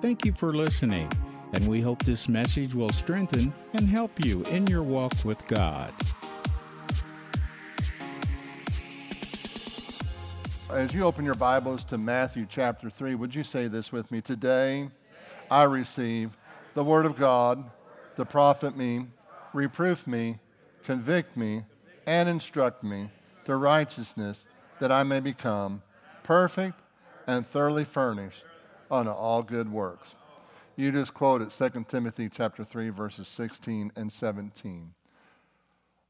Thank you for listening, and we hope this message will strengthen and help you in your walk with God. As you open your Bibles to Matthew chapter 3, would you say this with me? Today I receive the Word of God to profit me, reproof me, convict me, and instruct me to righteousness, that I may become perfect and thoroughly furnished unto all good works. You just quoted 2 Timothy chapter 3, verses 16 and 17.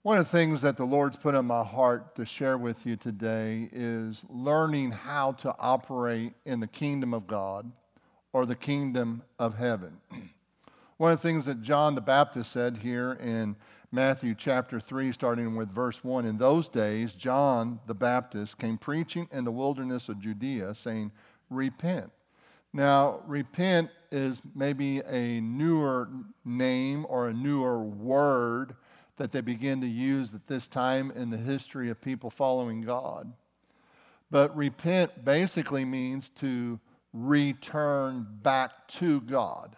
One of the things that the Lord's put in my heart to share with you today is learning how to operate in the kingdom of God or the kingdom of heaven. One of the things that John the Baptist said here in Matthew chapter 3, starting with verse 1, in those days John the Baptist came preaching in the wilderness of Judea, saying, repent. Now, repent is maybe a newer name or a newer word that they begin to use at this time in the history of people following God. But repent basically means to return back to God.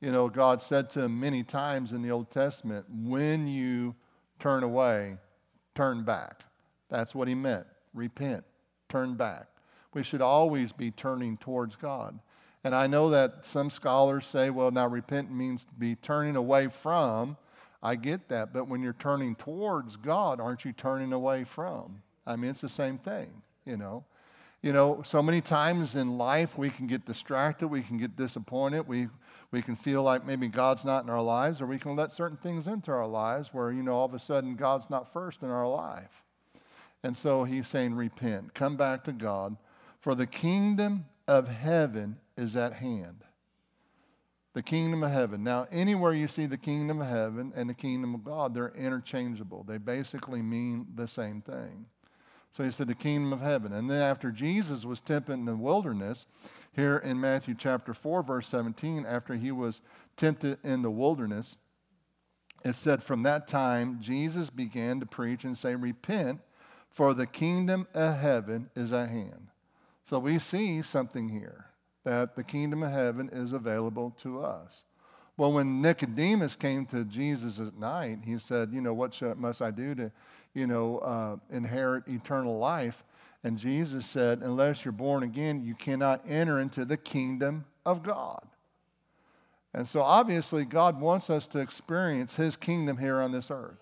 You know, God said to him many times in the Old Testament, when you turn away, turn back. That's what he meant. Repent, turn back. We should always be turning towards God. And I know that some scholars say, well, now repent means to be turning away from. I get that. But when you're turning towards God, aren't you turning away from? I mean, it's the same thing, you know. You know, so many times in life we can get distracted, we can get disappointed, we can feel like maybe God's not in our lives, or we can let certain things into our lives where, you know, all of a sudden God's not first in our life. And so he's saying, repent, come back to God, for the kingdom of heaven is at hand. The kingdom of heaven. Now, anywhere you see the kingdom of heaven and the kingdom of God, they're interchangeable. They basically mean the same thing. So he said the kingdom of heaven. And then after Jesus was tempted in the wilderness, here in Matthew chapter 4, verse 17, after he was tempted in the wilderness, it said, from that time, Jesus began to preach and say, repent, for the kingdom of heaven is at hand. So we see something here, that the kingdom of heaven is available to us. Well, when Nicodemus came to Jesus at night, he said, you know, what must I do to, you know, inherit eternal life? And Jesus said, unless you're born again, you cannot enter into the kingdom of God. And so obviously God wants us to experience his kingdom here on this earth.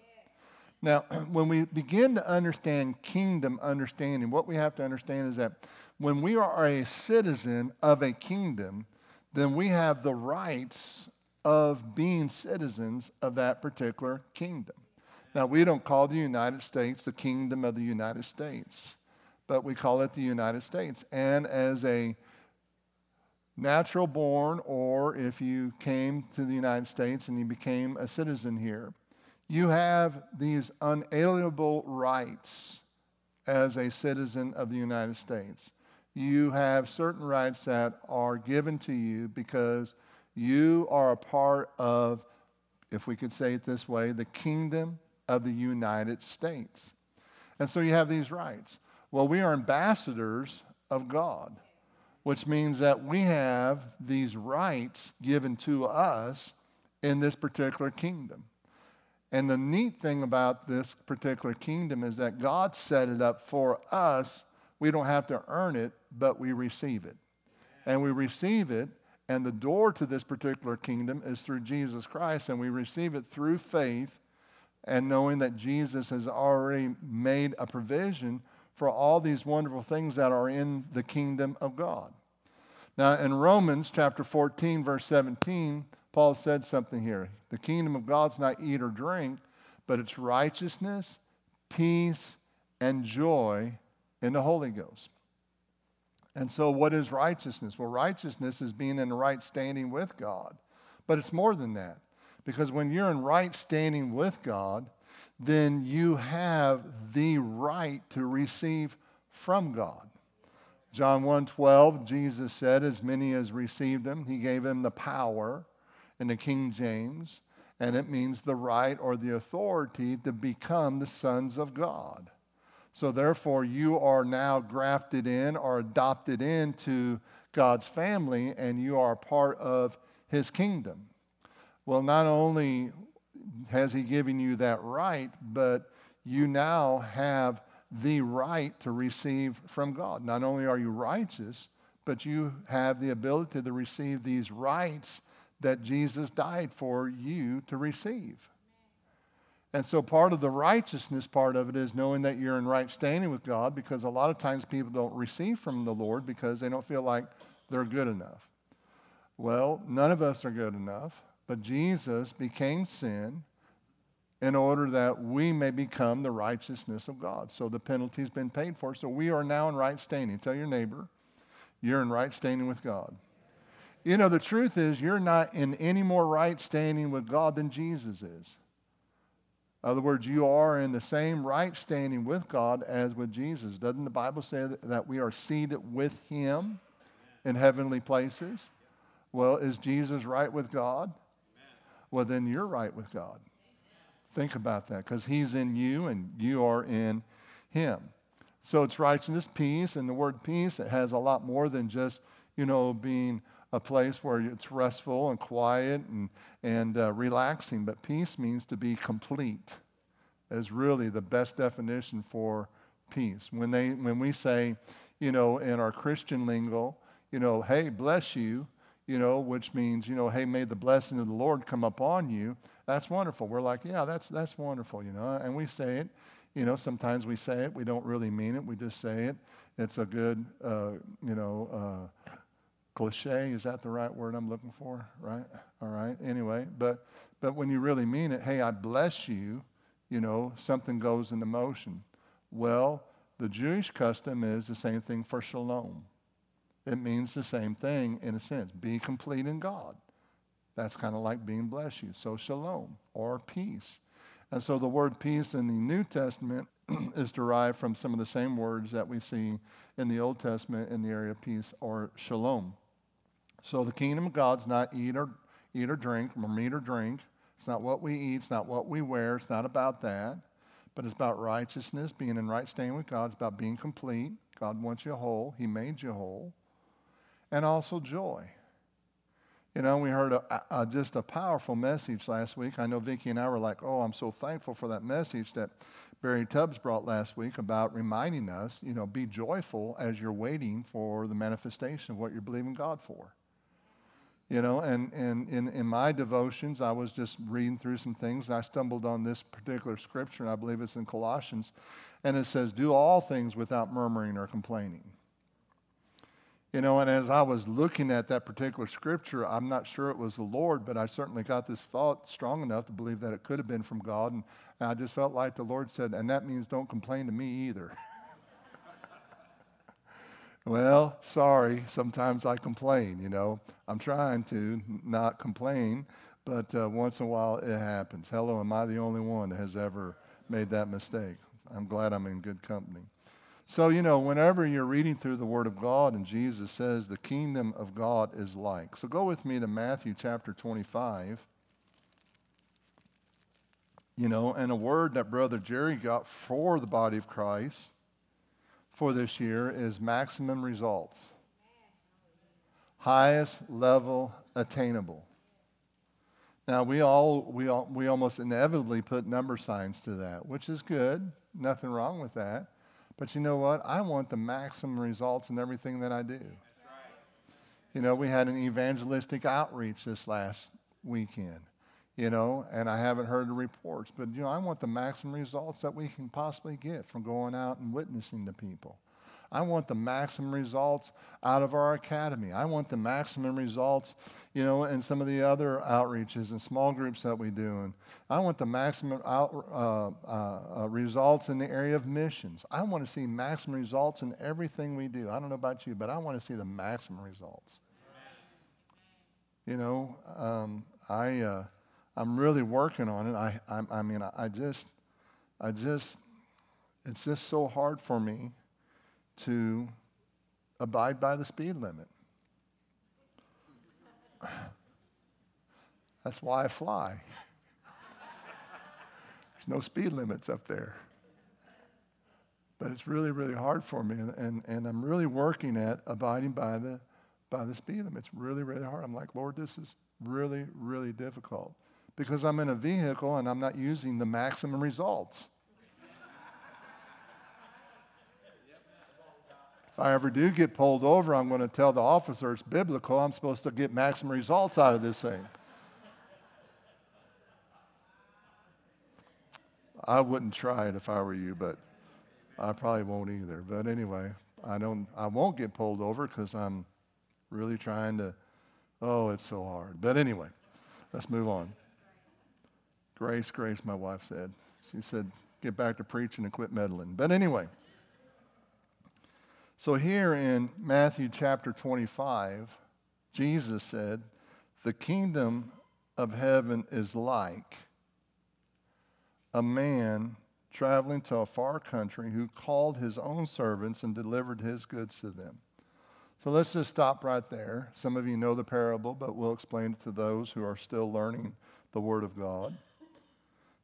Now, when we begin to understand kingdom understanding, what we have to understand is that when we are a citizen of a kingdom, then we have the rights of being citizens of that particular kingdom. Now, we don't call the United States the kingdom of the United States, but we call it the United States. And as a natural born, or if you came to the United States and you became a citizen here, you have these unalienable rights as a citizen of the United States. You have certain rights that are given to you because you are a part of, if we could say it this way, the kingdom of the United States. And so you have these rights. Well, we are ambassadors of God, which means that we have these rights given to us in this particular kingdom. And the neat thing about this particular kingdom is that God set it up for us. We don't have to earn it, but we receive it. And we receive it, and the door to this particular kingdom is through Jesus Christ, and we receive it through faith and knowing that Jesus has already made a provision for all these wonderful things that are in the kingdom of God. Now, in Romans chapter 14, verse 17, Paul said something here. The kingdom of God's not eat or drink, but it's righteousness, peace, and joy in the Holy Ghost. And so what is righteousness? Well, righteousness is being in the right standing with God. But it's more than that. Because when you're in right standing with God, then you have the right to receive from God. John 1:12, Jesus said, as many as received him, he gave him the power in the King James. And it means the right or the authority to become the sons of God. So therefore, you are now grafted in or adopted into God's family and you are part of his kingdom. Well, not only has he given you that right, but you now have the right to receive from God. Not only are you righteous, but you have the ability to receive these rights that Jesus died for you to receive. And so part of the righteousness part of it is knowing that you're in right standing with God, because a lot of times people don't receive from the Lord because they don't feel like they're good enough. Well, none of us are good enough, but Jesus became sin in order that we may become the righteousness of God. So the penalty's been paid for, so we are now in right standing. Tell your neighbor, you're in right standing with God. You know, the truth is you're not in any more right standing with God than Jesus is. In other words, you are in the same right standing with God as with Jesus. Doesn't the Bible say that we are seated with him in heavenly places? Well, is Jesus right with God? Well, then you're right with God. Think about that, because he's in you and you are in him. So it's righteousness, peace, and the word peace, it has a lot more than just, you know, being a place where it's restful and quiet and relaxing. But peace means to be complete, is really the best definition for peace. When we say, you know, in our Christian lingo, you know, hey, bless you, you know, which means, you know, hey, may the blessing of the Lord come upon you. That's wonderful. We're like, yeah, that's wonderful, you know. And we say it, you know, sometimes we say it. We don't really mean it. We just say it. It's a good, cliche. Is that the right word I'm looking for? Right? All right. Anyway, but when you really mean it, hey, I bless you, you know, something goes into motion. Well, the Jewish custom is the same thing for shalom. It means the same thing in a sense. Be complete in God. That's kind of like being bless you. So shalom or peace. And so the word peace in the New Testament is derived from some of the same words that we see in the Old Testament in the area of peace or shalom. So the kingdom of God's not eat or drink. It's not what we eat. It's not what we wear. It's not about that. But it's about righteousness, being in right standing with God. It's about being complete. God wants you whole. He made you whole. And also joy. You know, we heard just a powerful message last week. I know Vicki and I were like, oh, I'm so thankful for that message that Barry Tubbs brought last week about reminding us, you know, be joyful as you're waiting for the manifestation of what you're believing God for. You know, and in my devotions, I was just reading through some things, and I stumbled on this particular scripture, and I believe it's in Colossians, and it says, do all things without murmuring or complaining. You know, and as I was looking at that particular scripture, I'm not sure it was the Lord, but I certainly got this thought strong enough to believe that it could have been from God. And I just felt like the Lord said, and that means don't complain to me either. Well, sorry, sometimes I complain, you know. I'm trying to not complain, but once in a while it happens. Hello, am I the only one that has ever made that mistake? I'm glad I'm in good company. So, you know, whenever you're reading through the Word of God and Jesus says the kingdom of God is like. So go with me to Matthew chapter 25. You know, and a word that Brother Jerry got for the body of Christ for this year is maximum results. Highest level attainable. Now, we almost inevitably put number signs to that, which is good. Nothing wrong with that. But you know what? I want the maximum results in everything that I do. That's right. You know, we had an evangelistic outreach this last weekend, you know, and I haven't heard the reports. But, you know, I want the maximum results that we can possibly get from going out and witnessing to people. I want the maximum results out of our academy. I want the maximum results, you know, in some of the other outreaches and small groups that we do. And I want the maximum results in the area of missions. I want to see maximum results in everything we do. I don't know about you, but I want to see the maximum results. You know, I'm really working on it. I mean, it's just so hard for me to abide by the speed limit. That's why I fly. There's no speed limits up there. But it's really, really hard for me, and I'm really working at abiding by the by this medium. It's really, really hard. I'm like, Lord, this is really, really difficult because I'm in a vehicle and I'm not using the maximum results. If I ever do get pulled over, I'm going to tell the officer it's biblical. I'm supposed to get maximum results out of this thing. I wouldn't try it if I were you, but I probably won't either. But anyway, I won't get pulled over because I'm really trying to, oh, it's so hard. But anyway, let's move on. Grace, my wife said. She said, get back to preaching and quit meddling. But anyway, so here in Matthew chapter 25, Jesus said, the kingdom of heaven is like a man traveling to a far country who called his own servants and delivered his goods to them. So let's just stop right there. Some of you know the parable, but we'll explain it to those who are still learning the Word of God.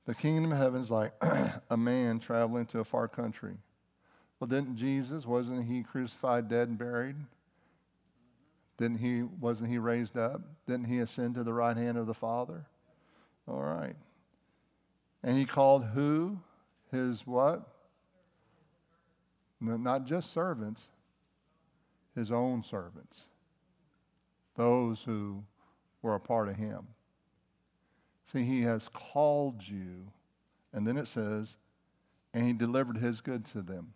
The kingdom of heaven is like a man traveling to a far country. Well, didn't Jesus, wasn't he crucified, dead, and buried? Wasn't he raised up? Didn't he ascend to the right hand of the Father? All right. And he called who? His what? No, not just servants. His own servants. Those who were a part of him. See, he has called you. And then it says, and he delivered his goods to them.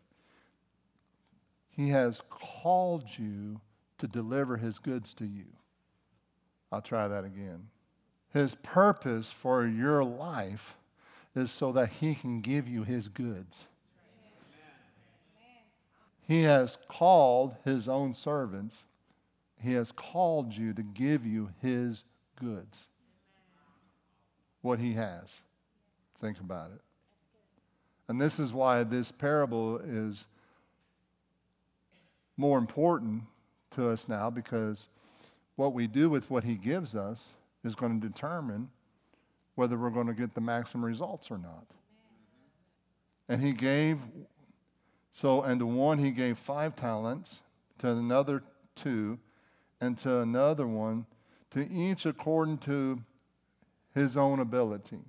He has called you to deliver his goods to you. I'll try that again. His purpose for your life is so that he can give you his goods. Amen. He has called his own servants. He has called you to give you his goods. What he has. Think about it. And this is why this parable is more important to us now, because what we do with what he gives us is going to determine whether we're going to get the maximum results or not. And he gave, and to one he gave 5 talents, to another 2, and to another 1, to each according to his own ability.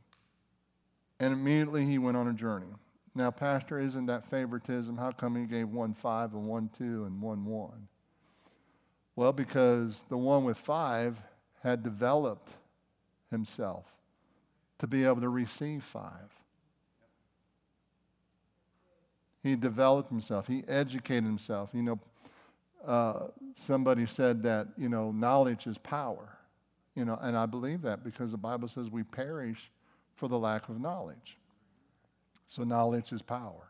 And immediately he went on a journey. Now, Pastor, isn't that favoritism? How come he gave 1 5 and 1 2 and 1 1? Well, because the one with 5 had developed himself to be able to receive 5. He developed himself. He educated himself. You know, somebody said that, you know, knowledge is power. You know, and I believe that because the Bible says we perish for the lack of knowledge. So knowledge is power.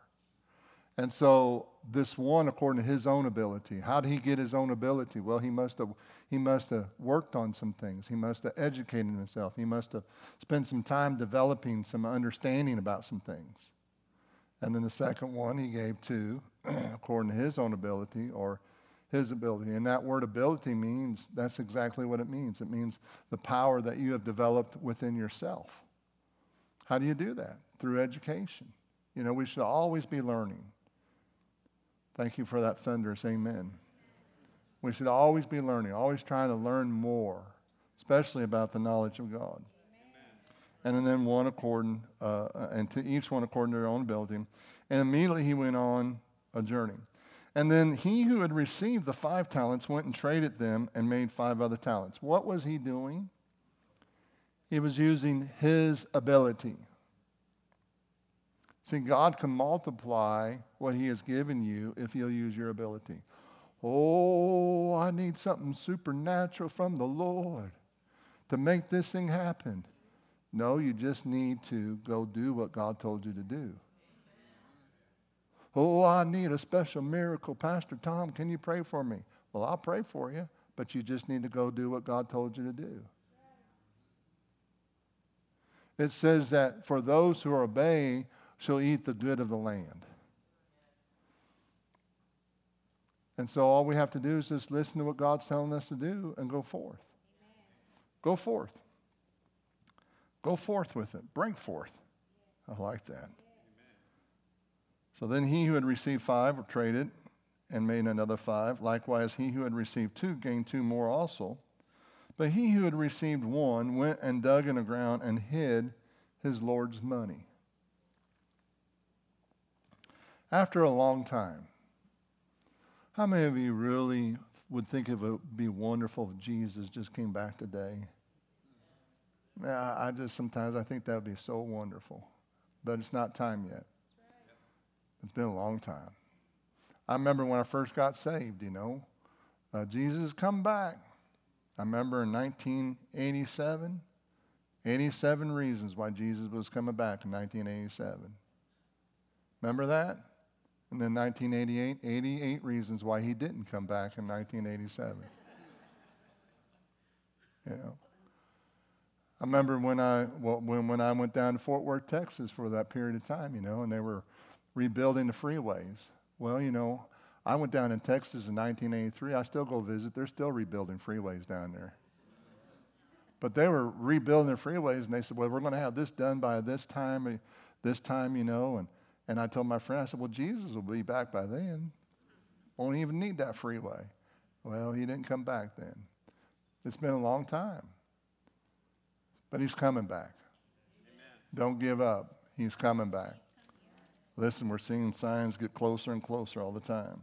And so this one, according to his own ability, how did he get his own ability? Well, he must have worked on some things. He must have educated himself. He must have spent some time developing some understanding about some things. And then the second one he gave 2, according to his own ability or his ability. And that word ability means, that's exactly what it means. It means the power that you have developed within yourself. How do you do that? Through education. You know, we should always be learning. Thank you for that thunderous amen. We should always be learning, always trying to learn more, especially about the knowledge of God. Amen. And then to each one according to their own ability. And immediately he went on a journey. And then he who had received the 5 talents went and traded them and made 5 other talents. What was he doing? He was using his ability. See, God can multiply what he has given you if you'll use your ability. Oh, I need something supernatural from the Lord to make this thing happen. No, you just need to go do what God told you to do. Oh, I need a special miracle. Pastor Tom, can you pray for me? Well, I'll pray for you, but you just need to go do what God told you to do. It says that for those who obey shall eat the good of the land. And so all we have to do is just listen to what God's telling us to do and go forth. Amen. Go forth. Go forth with it. Bring forth. I like that. Amen. So then he who had received 5 traded and made another five. Likewise, he who had received two gained two more also. But he who had received one went and dug in the ground and hid his Lord's money. After a long time, how many of you really would think it would be wonderful if Jesus just came back today? Yeah, I just sometimes I think that would be so wonderful. But it's not time yet. It's been a long time. I remember when I first got saved, you know. Jesus, come back. I remember in 1987, 87 reasons why Jesus was coming back in 1987. Remember that? And then 1988, 88 reasons why he didn't come back in 1987. You know. I remember when I went down to Fort Worth, Texas for that period of time, you know, and they were rebuilding the freeways. Well, you know, I went down in Texas in 1983. I still go visit. They're still rebuilding freeways down there. But they were rebuilding their freeways, and they said, well, we're going to have this done by this time, you know. And I told my friend, I said, well, Jesus will be back by then. Won't even need that freeway. Well, he didn't come back then. It's been a long time. But he's coming back. Amen. Don't give up. He's coming back. Listen, we're seeing signs get closer and closer all the time.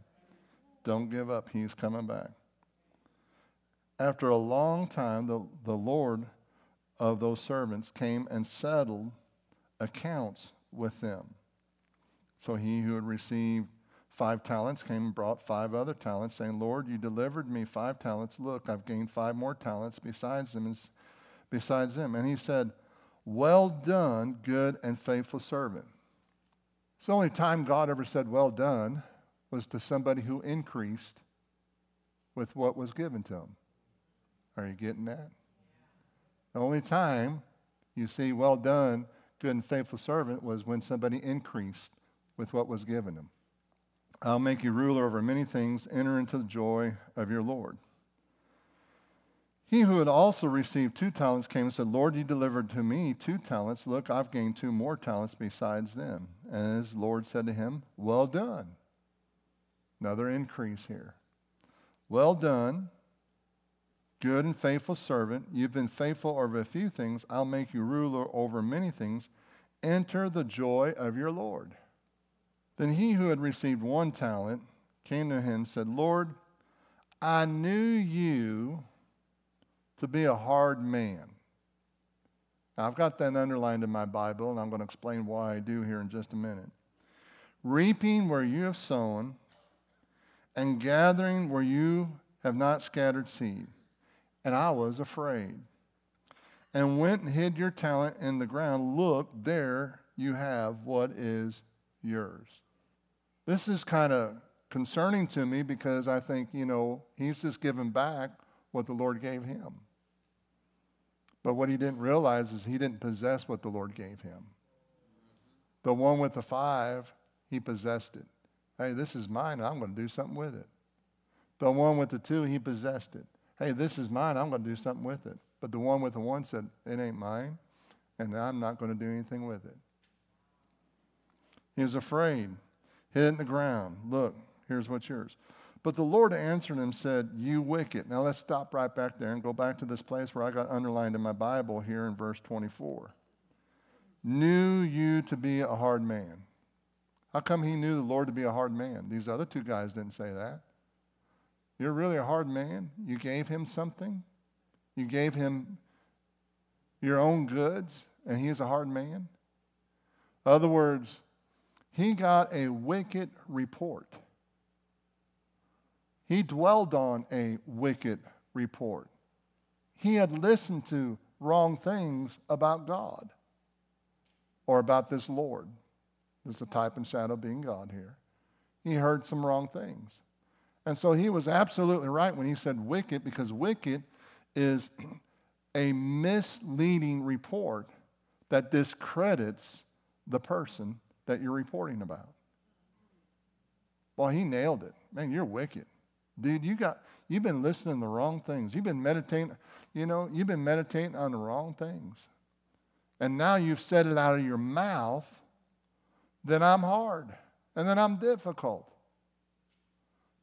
Don't give up. He's coming back. After a long time, the Lord of those servants came and settled accounts with them. So he who had received 5 talents came and brought 5 other talents, saying, Lord, you delivered me 5 talents. Look, I've gained 5 more talents besides them. And he said, well done, good and faithful servant. It's the only time God ever said, well done, was to somebody who increased with what was given to him. Are you getting that? The only time you see, well done, good and faithful servant, was when somebody increased with what was given him. I'll make you ruler over many things. Enter into the joy of your Lord. He who had also received 2 talents came and said, Lord, you delivered to me 2 talents. Look, I've gained 2 more talents besides them. And his Lord said to him, well done. Another increase here. Well done, good and faithful servant. You've been faithful over a few things. I'll make you ruler over many things. Enter the joy of your Lord. Then he who had received 1 talent came to him and said, Lord, I knew you to be a hard man. Now, I've got that underlined in my Bible, and I'm going to explain why I do here in just a minute. Reaping where you have sown, and gathering where you have not scattered seed. And I was afraid, and went and hid your talent in the ground. Look, there you have what is yours. This is kind of concerning to me because I think, you know, he's just giving back what the Lord gave him. But what he didn't realize is he didn't possess what the Lord gave him. The one with the 5, he possessed it. Hey, this is mine, I'm going to do something with it. The one with the 2, he possessed it. Hey, this is mine, I'm going to do something with it. But the one with the 1 said, it ain't mine, and I'm not going to do anything with it. He was afraid, hid it in the ground. Look, here's what's yours. But the Lord answered him and said, you wicked. Now let's stop right back there and go back to this place where I got underlined in my Bible here in verse 24. Knew you to be a hard man. How come he knew the Lord to be a hard man? These other 2 guys didn't say that. You're really a hard man? You gave him something? You gave him your own goods, and he's a hard man? In other words, he got a wicked report. He dwelled on a wicked report. He had listened to wrong things about God or about this Lord. This is the type and shadow being God here. He heard some wrong things. And so he was absolutely right when he said wicked, because wicked is a misleading report that discredits the person that you're reporting about. Well, he nailed it. Man, you're wicked. Dude, you've been listening to the wrong things. You've been meditating, you know, you've been meditating on the wrong things. And now you've said it out of your mouth that I'm hard and that I'm difficult.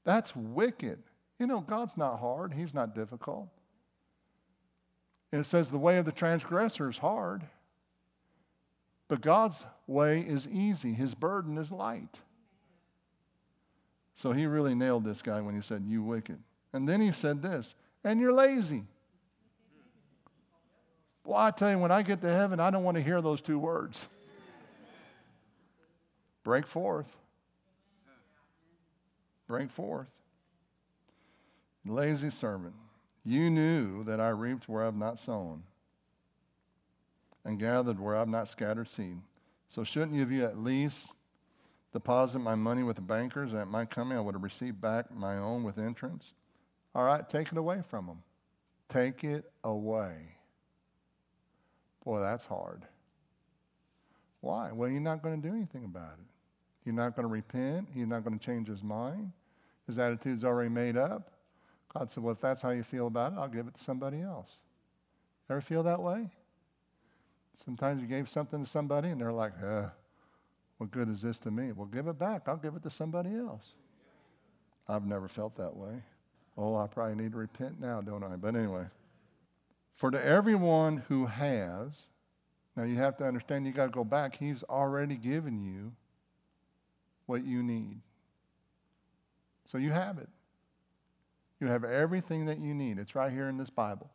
That's wicked. You know, God's not hard. He's not difficult. And it says the way of the transgressor is hard, but God's way is easy. His burden is light. So he really nailed this guy when he said, you wicked. And then he said this, and you're lazy. Well, I tell you, when I get to heaven, I don't want to hear those two words. Break forth. Break forth. Lazy servant, you knew that I reaped where I've not sown and gathered where I've not scattered seed. So shouldn't you at least deposit my money with the bankers, and at my coming I would have received back my own with interest? All right, take it away from them. Take it away. Boy, that's hard. Why? Well, you're not going to do anything about it. You're not going to repent. He's not going to change his mind. His attitude's already made up. God said, well, if that's how you feel about it, I'll give it to somebody else. Ever feel that way? Sometimes you gave something to somebody, and they're like, what good is this to me? Well, give it back. I'll give it to somebody else. I've never felt that way. Oh, I probably need to repent now, don't I? But anyway, for to everyone who has, now you have to understand you got to go back. He's already given you what you need. So you have it. You have everything that you need. It's right here in this Bible.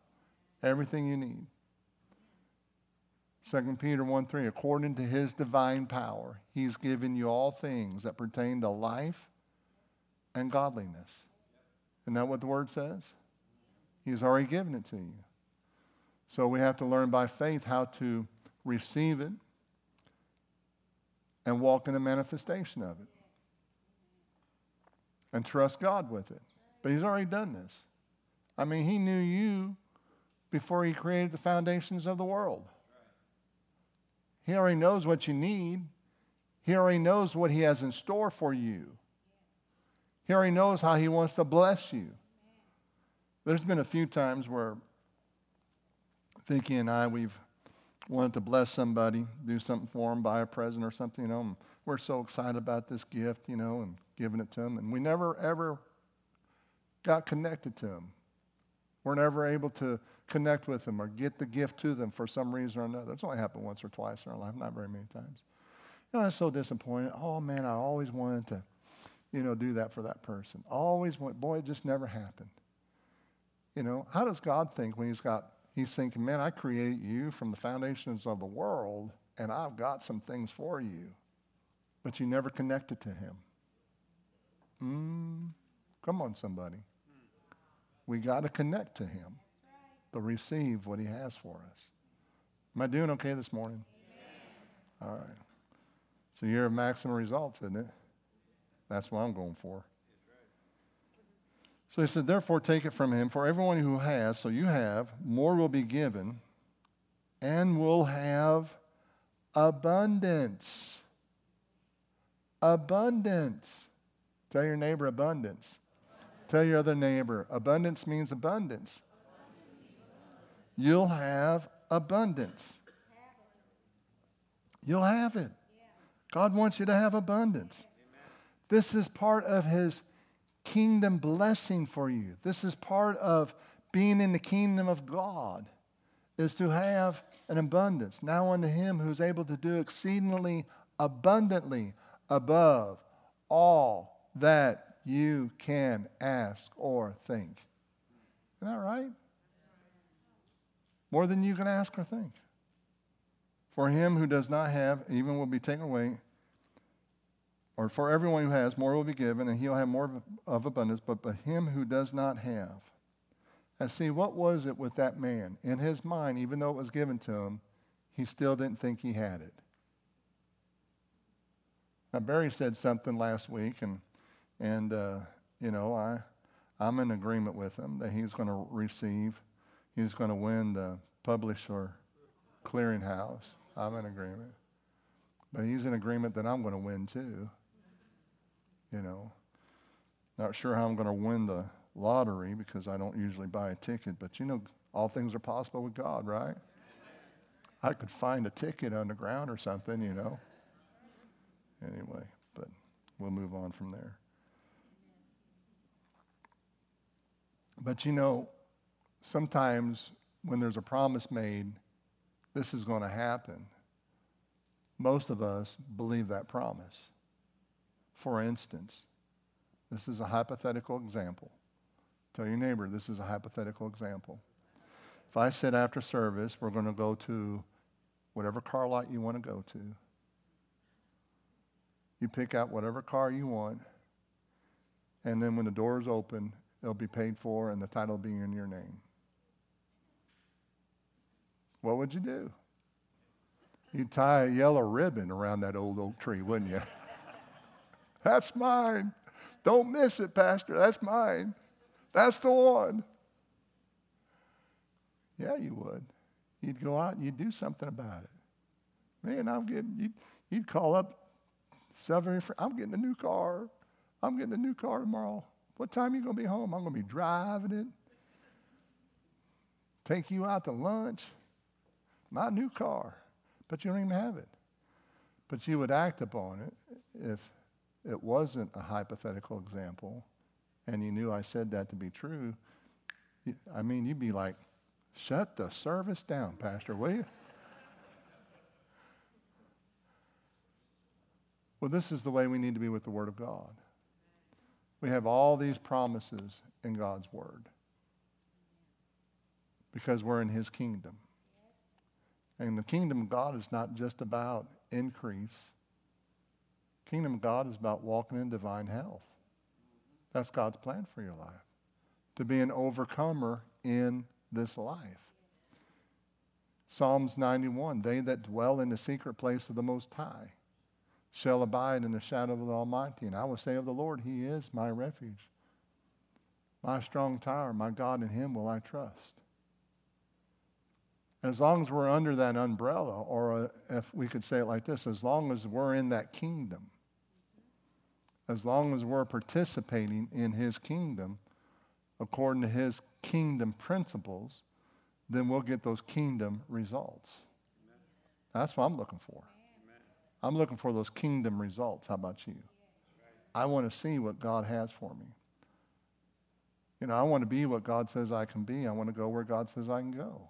Everything you need. 2 Peter 1:3, according to his divine power, he's given you all things that pertain to life and godliness. Isn't that what the word says? He's already given it to you. So we have to learn by faith how to receive it and walk in the manifestation of it and trust God with it. But he's already done this. I mean, he knew you before he created the foundations of the world. He already knows what you need. He already knows what he has in store for you. He already knows how he wants to bless you. There's been a few times where Vicki and I, we've wanted to bless somebody, do something for them, buy a present or something, you know. And we're so excited about this gift, you know, and giving it to them. And we never, ever got connected to them. We're never able to connect with them or get the gift to them for some reason or another. It's only happened once or twice in our life, not very many times. You know, I was so disappointed. Oh, man, I always wanted to, you know, do that for that person. Always wanted. Boy, it just never happened. You know, how does God think when he's thinking, man, I created you from the foundations of the world, and I've got some things for you, but you never connected to him? Come on, somebody. We got to connect to him to receive what he has for us. Am I doing okay this morning? Yes. All right. It's a year of maximum results, isn't it? That's what I'm going for. So he said, therefore take it from him. For everyone who has, so you have, more will be given and will have abundance. Abundance. Tell your neighbor abundance. Tell your other neighbor, abundance means abundance. You'll have abundance. You'll have it. God wants you to have abundance. This is part of his kingdom blessing for you. This is part of being in the kingdom of God, is to have an abundance. Now unto him who's able to do exceedingly abundantly above all that you can ask or think. Isn't that right? More than you can ask or think. For him who does not have, even will be taken away, or for everyone who has, more will be given, and he'll have more of abundance, but by him who does not have. And see, what was it with that man? In his mind, even though it was given to him, he still didn't think he had it. Now, Barry said something last week, and you know, I'm in agreement with him that he's going to win the publisher clearinghouse. I'm in agreement. But he's in agreement that I'm going to win too. You know, not sure how I'm going to win the lottery because I don't usually buy a ticket. But you know, all things are possible with God, right? I could find a ticket on the ground or something, you know. Anyway, but we'll move on from there. But you know, sometimes when there's a promise made, this is going to happen, most of us believe that promise. For instance, this is a hypothetical example. Tell your neighbor, this is a hypothetical example. If I said after service, we're going to go to whatever car lot you want to go to. You pick out whatever car you want, and then when the doors open, it'll be paid for and the title will be in your name. What would you do? You'd tie a yellow ribbon around that old oak tree, wouldn't you? That's mine. Don't miss it, Pastor. That's mine. That's the one. Yeah, you would. You'd go out and you'd do something about it. Man, I'm getting, you'd call up several friends. I'm getting a new car. I'm getting a new car tomorrow. What time are you going to be home? I'm going to be driving it. Take you out to lunch. My new car. But you don't even have it. But you would act upon it if it wasn't a hypothetical example and you knew I said that to be true. I mean, you'd be like, shut the service down, Pastor, will you? Well, this is the way we need to be with the Word of God. We have all these promises in God's Word because we're in His kingdom. And the kingdom of God is not just about increase. The kingdom of God is about walking in divine health. That's God's plan for your life. To be an overcomer in this life. Psalms 91, they that dwell in the secret place of the Most High shall abide in the shadow of the Almighty. And I will say of the Lord, He is my refuge, my strong tower, my God, in Him will I trust. As long as we're under that umbrella, or if we could say it like this, as long as we're in that kingdom, as long as we're participating in His kingdom, according to His kingdom principles, then we'll get those kingdom results. Amen. That's what I'm looking for. Amen. I'm looking for those kingdom results. How about you? I want to see what God has for me. You know, I want to be what God says I can be. I want to go where God says I can go.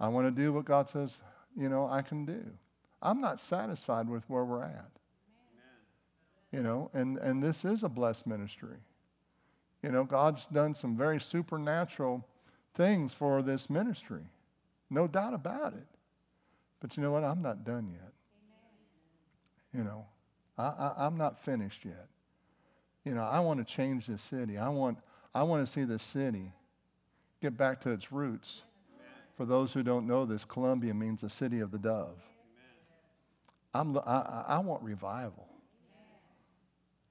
I want to do what God says, you know, I can do. I'm not satisfied with where we're at. Amen. You know, and this is a blessed ministry. You know, God's done some very supernatural things for this ministry. No doubt about it. But you know what? I'm not done yet. Amen. You know, I'm not finished yet. You know, I want to change this city. I want to see this city get back to its roots. For those who don't know this, Columbia means the city of the dove. I want revival.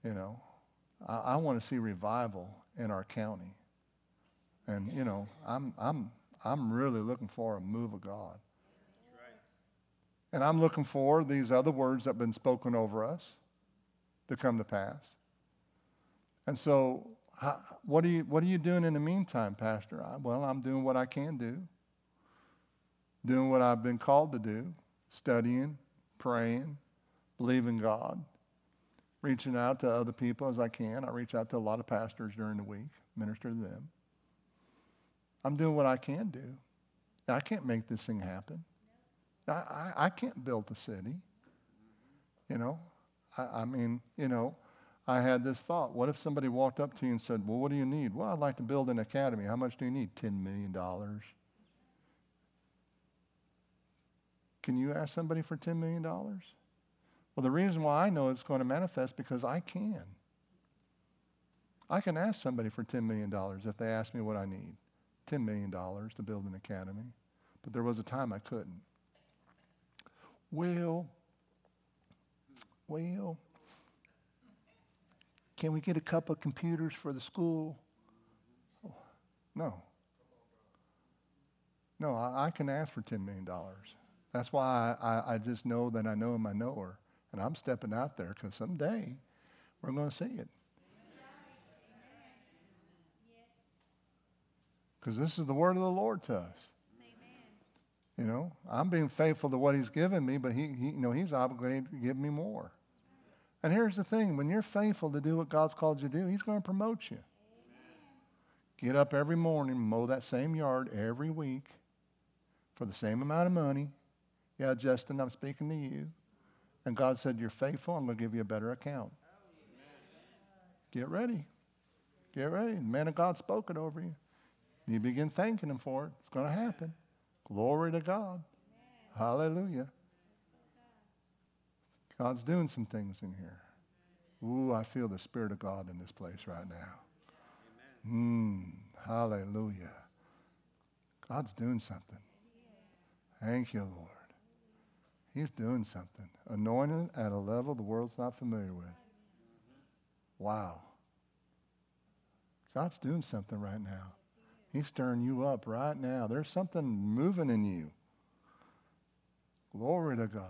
You know, I want to see revival in our county. And you know, I'm really looking for a move of God. And I'm looking for these other words that have been spoken over us to come to pass. And so, what are you doing in the meantime, Pastor? Well, I'm doing what I can do. Doing what I've been called to do, studying, praying, believing God, reaching out to other people as I can. I reach out to a lot of pastors during the week, minister to them. I'm doing what I can do. I can't make this thing happen. I can't build the city. You know, I mean, you know, I had this thought. What if somebody walked up to you and said, well, what do you need? Well, I'd like to build an academy. How much do you need? $10 million. Can you ask somebody for $10 million? Well, the reason why I know it's going to manifest because I can. I can ask somebody for $10 million if they ask me what I need. $10 million to build an academy. But there was a time I couldn't. Well, can we get a couple of computers for the school? Oh, no. No, I can ask for $10 million. That's why I just know that I know Him, I know her. And I'm stepping out there because someday we're going to see it. Because this is the word of the Lord to us. Amen. You know, I'm being faithful to what He's given me, but he you know, He's obligated to give me more. And here's the thing. When you're faithful to do what God's called you to do, He's going to promote you. Amen. Get up every morning, mow that same yard every week for the same amount of money. Yeah, Justin, I'm speaking to you. And God said, you're faithful. I'm going to give you a better account. Amen. Get ready. Get ready. The man of God spoke it over you. You begin thanking him for it. It's going to happen. Glory to God. Amen. Hallelujah. God's doing some things in here. Ooh, I feel the Spirit of God in this place right now. Hallelujah. God's doing something. Thank you, Lord. He's doing something. Anointing at a level the world's not familiar with. Wow. God's doing something right now. He's stirring you up right now. There's something moving in you. Glory to God.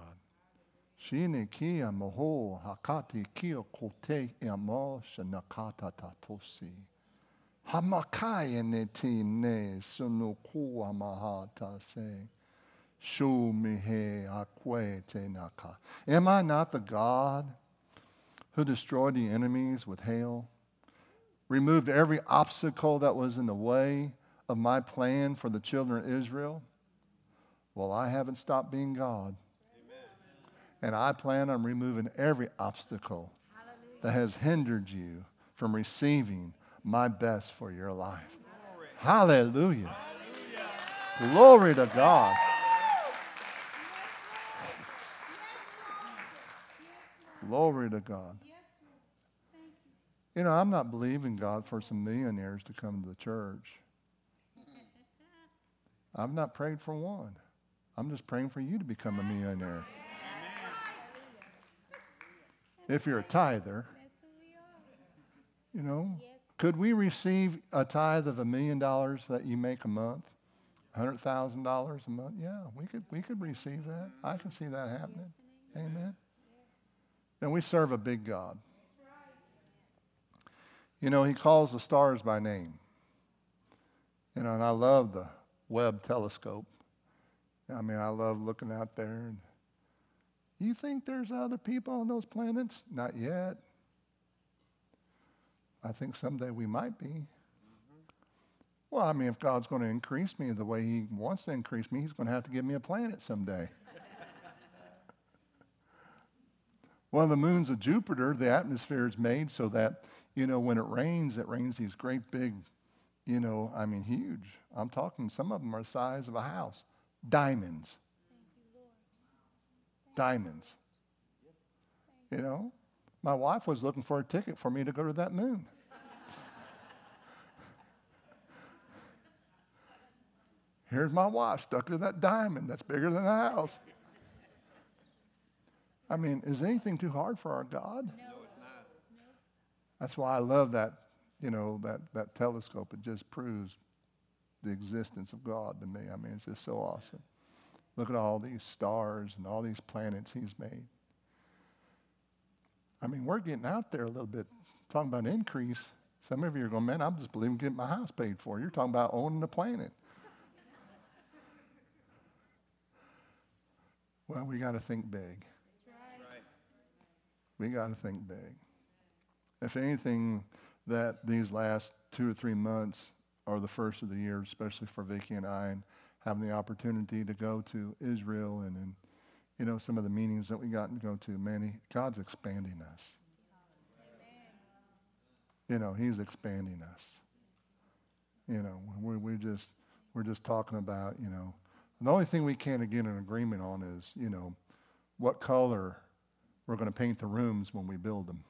Shinikia moho hakati kio kote emo shanakata tatosi. Hamakai neti ne sunukua mahata se. Show me he akwete naka. Am I not the God who destroyed the enemies with hail? Removed every obstacle that was in the way of my plan for the children of Israel? Well, I haven't stopped being God. Amen. And I plan on removing every obstacle that has hindered you from receiving my best for your life. Hallelujah. Hallelujah. Glory to God. Glory to God. You know, I'm not believing God for some millionaires to come to the church. I've not prayed for one. I'm just praying for you to become a millionaire. If you're a tither, you know, could we receive a tithe of $1 million that you make a month? $100,000 a month? Yeah, we could receive that. I can see that happening. Amen. And we serve a big God. You know, he calls the stars by name. You know, and I love the Webb telescope. I mean, I love looking out there. And you think there's other people on those planets? Not yet. I think someday we might be. Well, I mean, if God's going to increase me the way he wants to increase me, he's going to have to give me a planet someday. One of the moons of Jupiter, the atmosphere is made so that, you know, when it rains these great big, you know, I mean, huge. I'm talking, some of them are the size of a house. Diamonds. Diamonds. You know, my wife was looking for a ticket for me to go to that moon. Here's my wife stuck to that diamond that's bigger than a house. I mean, is anything too hard for our God? No, it's not. That's why I love that, you know, that telescope. It just proves the existence of God to me. I mean, it's just so awesome. Look at all these stars and all these planets he's made. I mean, we're getting out there a little bit, talking about increase. Some of you are going, man, I'm just believing getting my house paid for. You're talking about owning the planet. Well, we got to think big. We got to think big. If anything, that these last 2 or 3 months are the first of the year, especially for Vicki and I, and having the opportunity to go to Israel and you know, some of the meetings that we got to go to. Man, God's expanding us. Amen. You know, he's expanding us. You know, we're just talking about, you know, the only thing we can't get an agreement on is, you know, what color we're going to paint the rooms when we build them.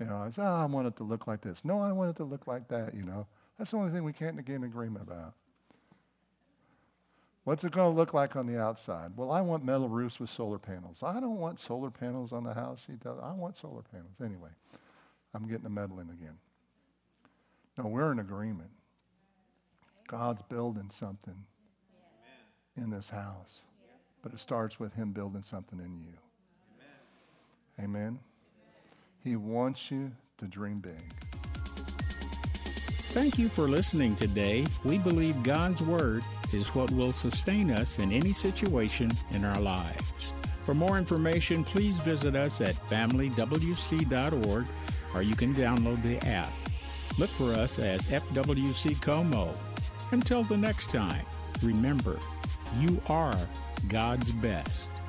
You know, it's, oh, I want it to look like this. No, I want it to look like that, you know. That's the only thing we can't get an agreement about. What's it going to look like on the outside? Well, I want metal roofs with solar panels. I don't want solar panels on the house. She does. I want solar panels. Anyway, I'm getting the meddling again. No, we're in agreement. God's building something in this house. But it starts with him building something in you. Amen. Amen. He wants you to dream big. Thank you for listening today. We believe God's word is what will sustain us in any situation in our lives. For more information, please visit us at familywc.org, or you can download the app. Look for us as FWC Como. Until the next time, remember, you are God's best.